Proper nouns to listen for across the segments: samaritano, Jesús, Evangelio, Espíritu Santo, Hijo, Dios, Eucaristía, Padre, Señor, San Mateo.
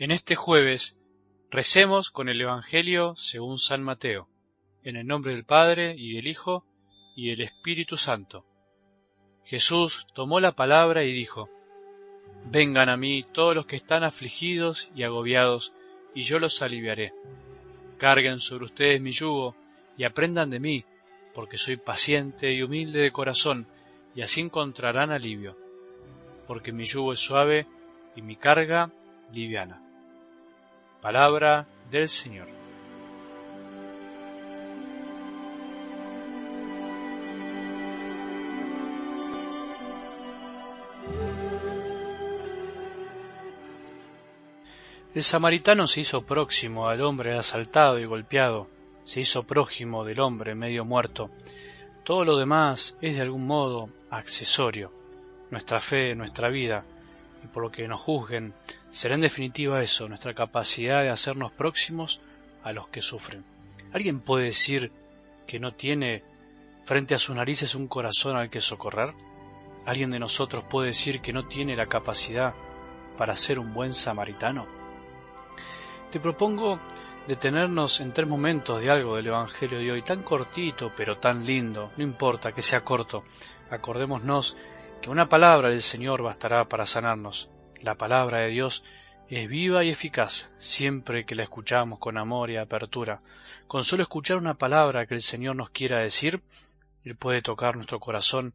En este jueves recemos con el Evangelio según San Mateo, en el nombre del Padre, y del Hijo, y del Espíritu Santo. Jesús tomó la palabra y dijo: «Vengan a mí todos los que están afligidos y agobiados, y yo los aliviaré. Carguen sobre ustedes mi yugo, y aprendan de mí, porque soy paciente y humilde de corazón, y así encontrarán alivio, porque mi yugo es suave y mi carga liviana». Palabra del Señor. El samaritano se hizo próximo al hombre asaltado y golpeado, se hizo prójimo del hombre medio muerto. Todo lo demás es de algún modo accesorio. Nuestra fe, nuestra vida, y por lo que nos juzguen, será en definitiva eso, nuestra capacidad de hacernos próximos a los que sufren. ¿Alguien puede decir que no tiene frente a sus narices un corazón al que socorrer? ¿Alguien de nosotros puede decir que no tiene la capacidad para ser un buen samaritano? Te propongo detenernos en 3 momentos de algo del Evangelio de hoy, tan cortito pero tan lindo. No importa que sea corto, acordémonos que una palabra del Señor bastará para sanarnos. La palabra de Dios es viva y eficaz, siempre que la escuchamos con amor y apertura. Con solo escuchar una palabra que el Señor nos quiera decir, Él puede tocar nuestro corazón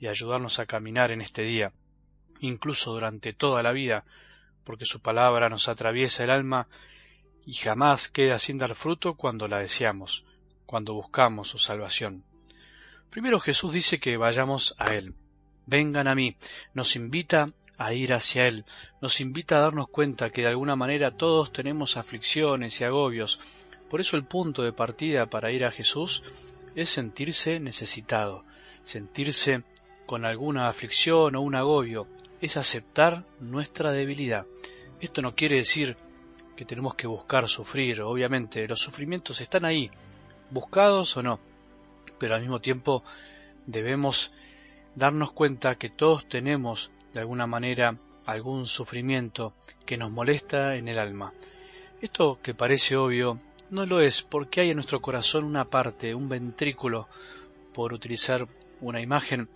y ayudarnos a caminar en este día, incluso durante toda la vida, porque su palabra nos atraviesa el alma y jamás queda sin dar fruto cuando la deseamos, cuando buscamos su salvación. Primero Jesús dice que vayamos a Él. Vengan a mí, nos invita a ir hacia Él, nos invita a darnos cuenta que de alguna manera todos tenemos aflicciones y agobios. Por eso el punto de partida para ir a Jesús es sentirse necesitado, sentirse con alguna aflicción o un agobio, es aceptar nuestra debilidad. Esto no quiere decir que tenemos que buscar sufrir, obviamente, los sufrimientos están ahí, buscados o no, pero al mismo tiempo debemos darnos cuenta que todos tenemos, de alguna manera, algún sufrimiento que nos molesta en el alma. Esto que parece obvio, no lo es, porque hay en nuestro corazón una parte, un ventrículo, por utilizar una imagen,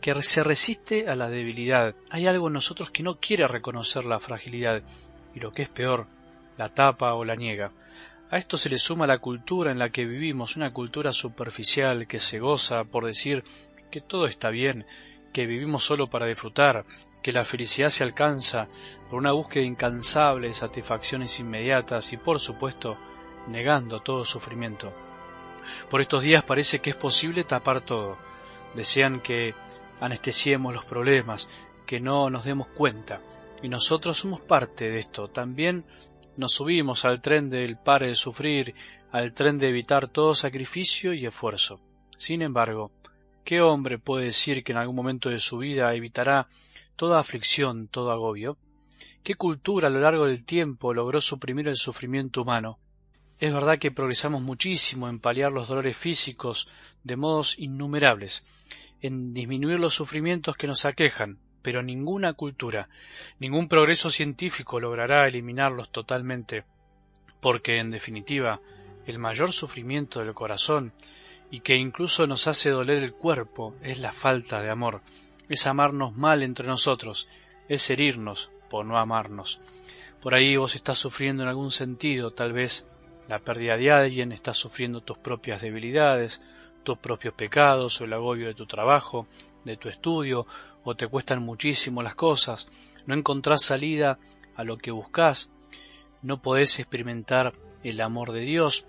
que se resiste a la debilidad. Hay algo en nosotros que no quiere reconocer la fragilidad, y lo que es peor, la tapa o la niega. A esto se le suma la cultura en la que vivimos, una cultura superficial que se goza por decir que todo está bien, que vivimos solo para disfrutar, que la felicidad se alcanza por una búsqueda incansable de satisfacciones inmediatas y, por supuesto, negando todo sufrimiento. Por estos días parece que es posible tapar todo. Desean que anestesiemos los problemas, que no nos demos cuenta. Y nosotros somos parte de esto. También nos subimos al tren del pare de sufrir, al tren de evitar todo sacrificio y esfuerzo. Sin embargo, ¿qué hombre puede decir que en algún momento de su vida evitará toda aflicción, todo agobio? ¿Qué cultura a lo largo del tiempo logró suprimir el sufrimiento humano? Es verdad que progresamos muchísimo en paliar los dolores físicos de modos innumerables, en disminuir los sufrimientos que nos aquejan, pero ninguna cultura, ningún progreso científico logrará eliminarlos totalmente, porque en definitiva el mayor sufrimiento del corazón, y que incluso nos hace doler el cuerpo, es la falta de amor, es amarnos mal entre nosotros, es herirnos por no amarnos. Por ahí vos estás sufriendo en algún sentido, tal vez la pérdida de alguien, estás sufriendo tus propias debilidades, tus propios pecados, o el agobio de tu trabajo, de tu estudio, o te cuestan muchísimo las cosas, no encontrás salida a lo que buscás, no podés experimentar el amor de Dios,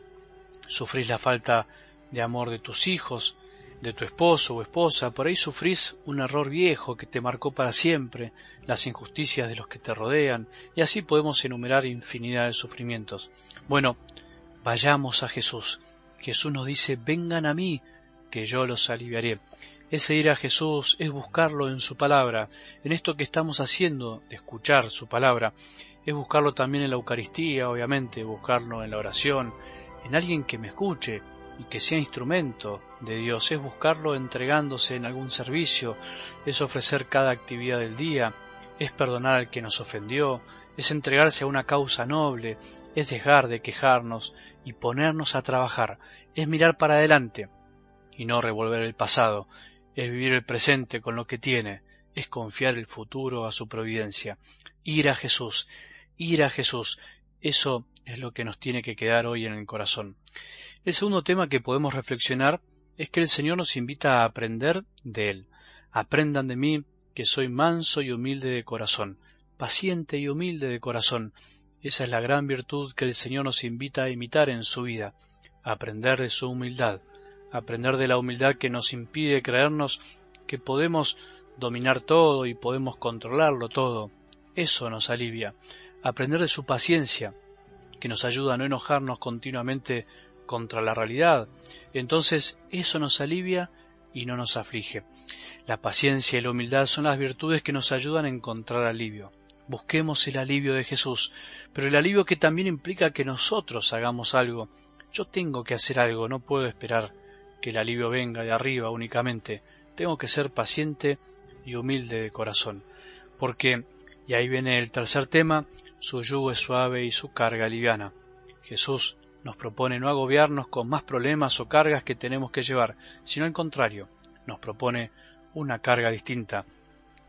sufrís la falta de amor de tus hijos, de tu esposo o esposa, por ahí sufrís un error viejo que te marcó para siempre, las injusticias de los que te rodean, y así podemos enumerar infinidad de sufrimientos. Bueno, vayamos a Jesús. Jesús nos dice: vengan a mí, que yo los aliviaré. Ese ir a Jesús es buscarlo en su palabra, en esto que estamos haciendo de escuchar su palabra, es buscarlo también en la Eucaristía, obviamente, buscarlo en la oración, en alguien que me escuche, y que sea instrumento de Dios, es buscarlo entregándose en algún servicio, es ofrecer cada actividad del día, es perdonar al que nos ofendió, es entregarse a una causa noble, es dejar de quejarnos y ponernos a trabajar, es mirar para adelante y no revolver el pasado, es vivir el presente con lo que tiene, es confiar el futuro a su providencia. Ir a Jesús, eso es lo que nos tiene que quedar hoy en el corazón. El segundo tema que podemos reflexionar es que el Señor nos invita a aprender de Él. Aprendan de mí, que soy manso y humilde de corazón, paciente y humilde de corazón. Esa es la gran virtud que el Señor nos invita a imitar en su vida, aprender de su humildad, aprender de la humildad que nos impide creernos que podemos dominar todo y podemos controlarlo todo. Eso nos alivia. Aprender de su paciencia, que nos ayuda a no enojarnos continuamente contra la realidad. Entonces, eso nos alivia y no nos aflige. La paciencia y la humildad son las virtudes que nos ayudan a encontrar alivio. Busquemos el alivio de Jesús, pero el alivio que también implica que nosotros hagamos algo. Yo tengo que hacer algo, no puedo esperar que el alivio venga de arriba únicamente. Tengo que ser paciente y humilde de corazón, porque, y ahí viene el tercer tema, su yugo es suave y su carga liviana. Jesús nos propone no agobiarnos con más problemas o cargas que tenemos que llevar, sino al contrario, nos propone una carga distinta,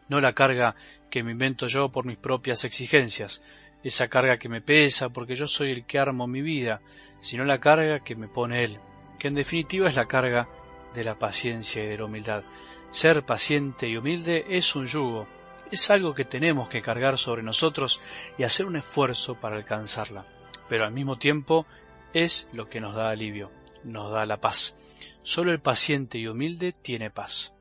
no la carga que me invento yo por mis propias exigencias, esa carga que me pesa porque yo soy el que armo mi vida, sino la carga que me pone Él, que en definitiva es la carga de la paciencia y de la humildad. Ser paciente y humilde es un yugo, es algo que tenemos que cargar sobre nosotros y hacer un esfuerzo para alcanzarla, pero al mismo tiempo es lo que nos da alivio, nos da la paz. Solo el paciente y humilde tiene paz.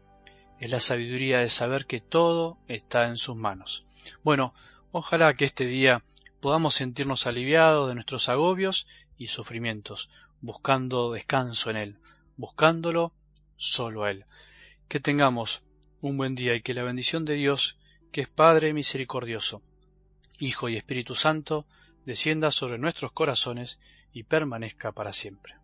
Es la sabiduría de saber que todo está en sus manos. Bueno, ojalá que este día podamos sentirnos aliviados de nuestros agobios y sufrimientos, buscando descanso en Él, buscándolo solo a Él. Que tengamos un buen día y que la bendición de Dios, que es Padre misericordioso, Hijo y Espíritu Santo, descienda sobre nuestros corazones y permanezca para siempre.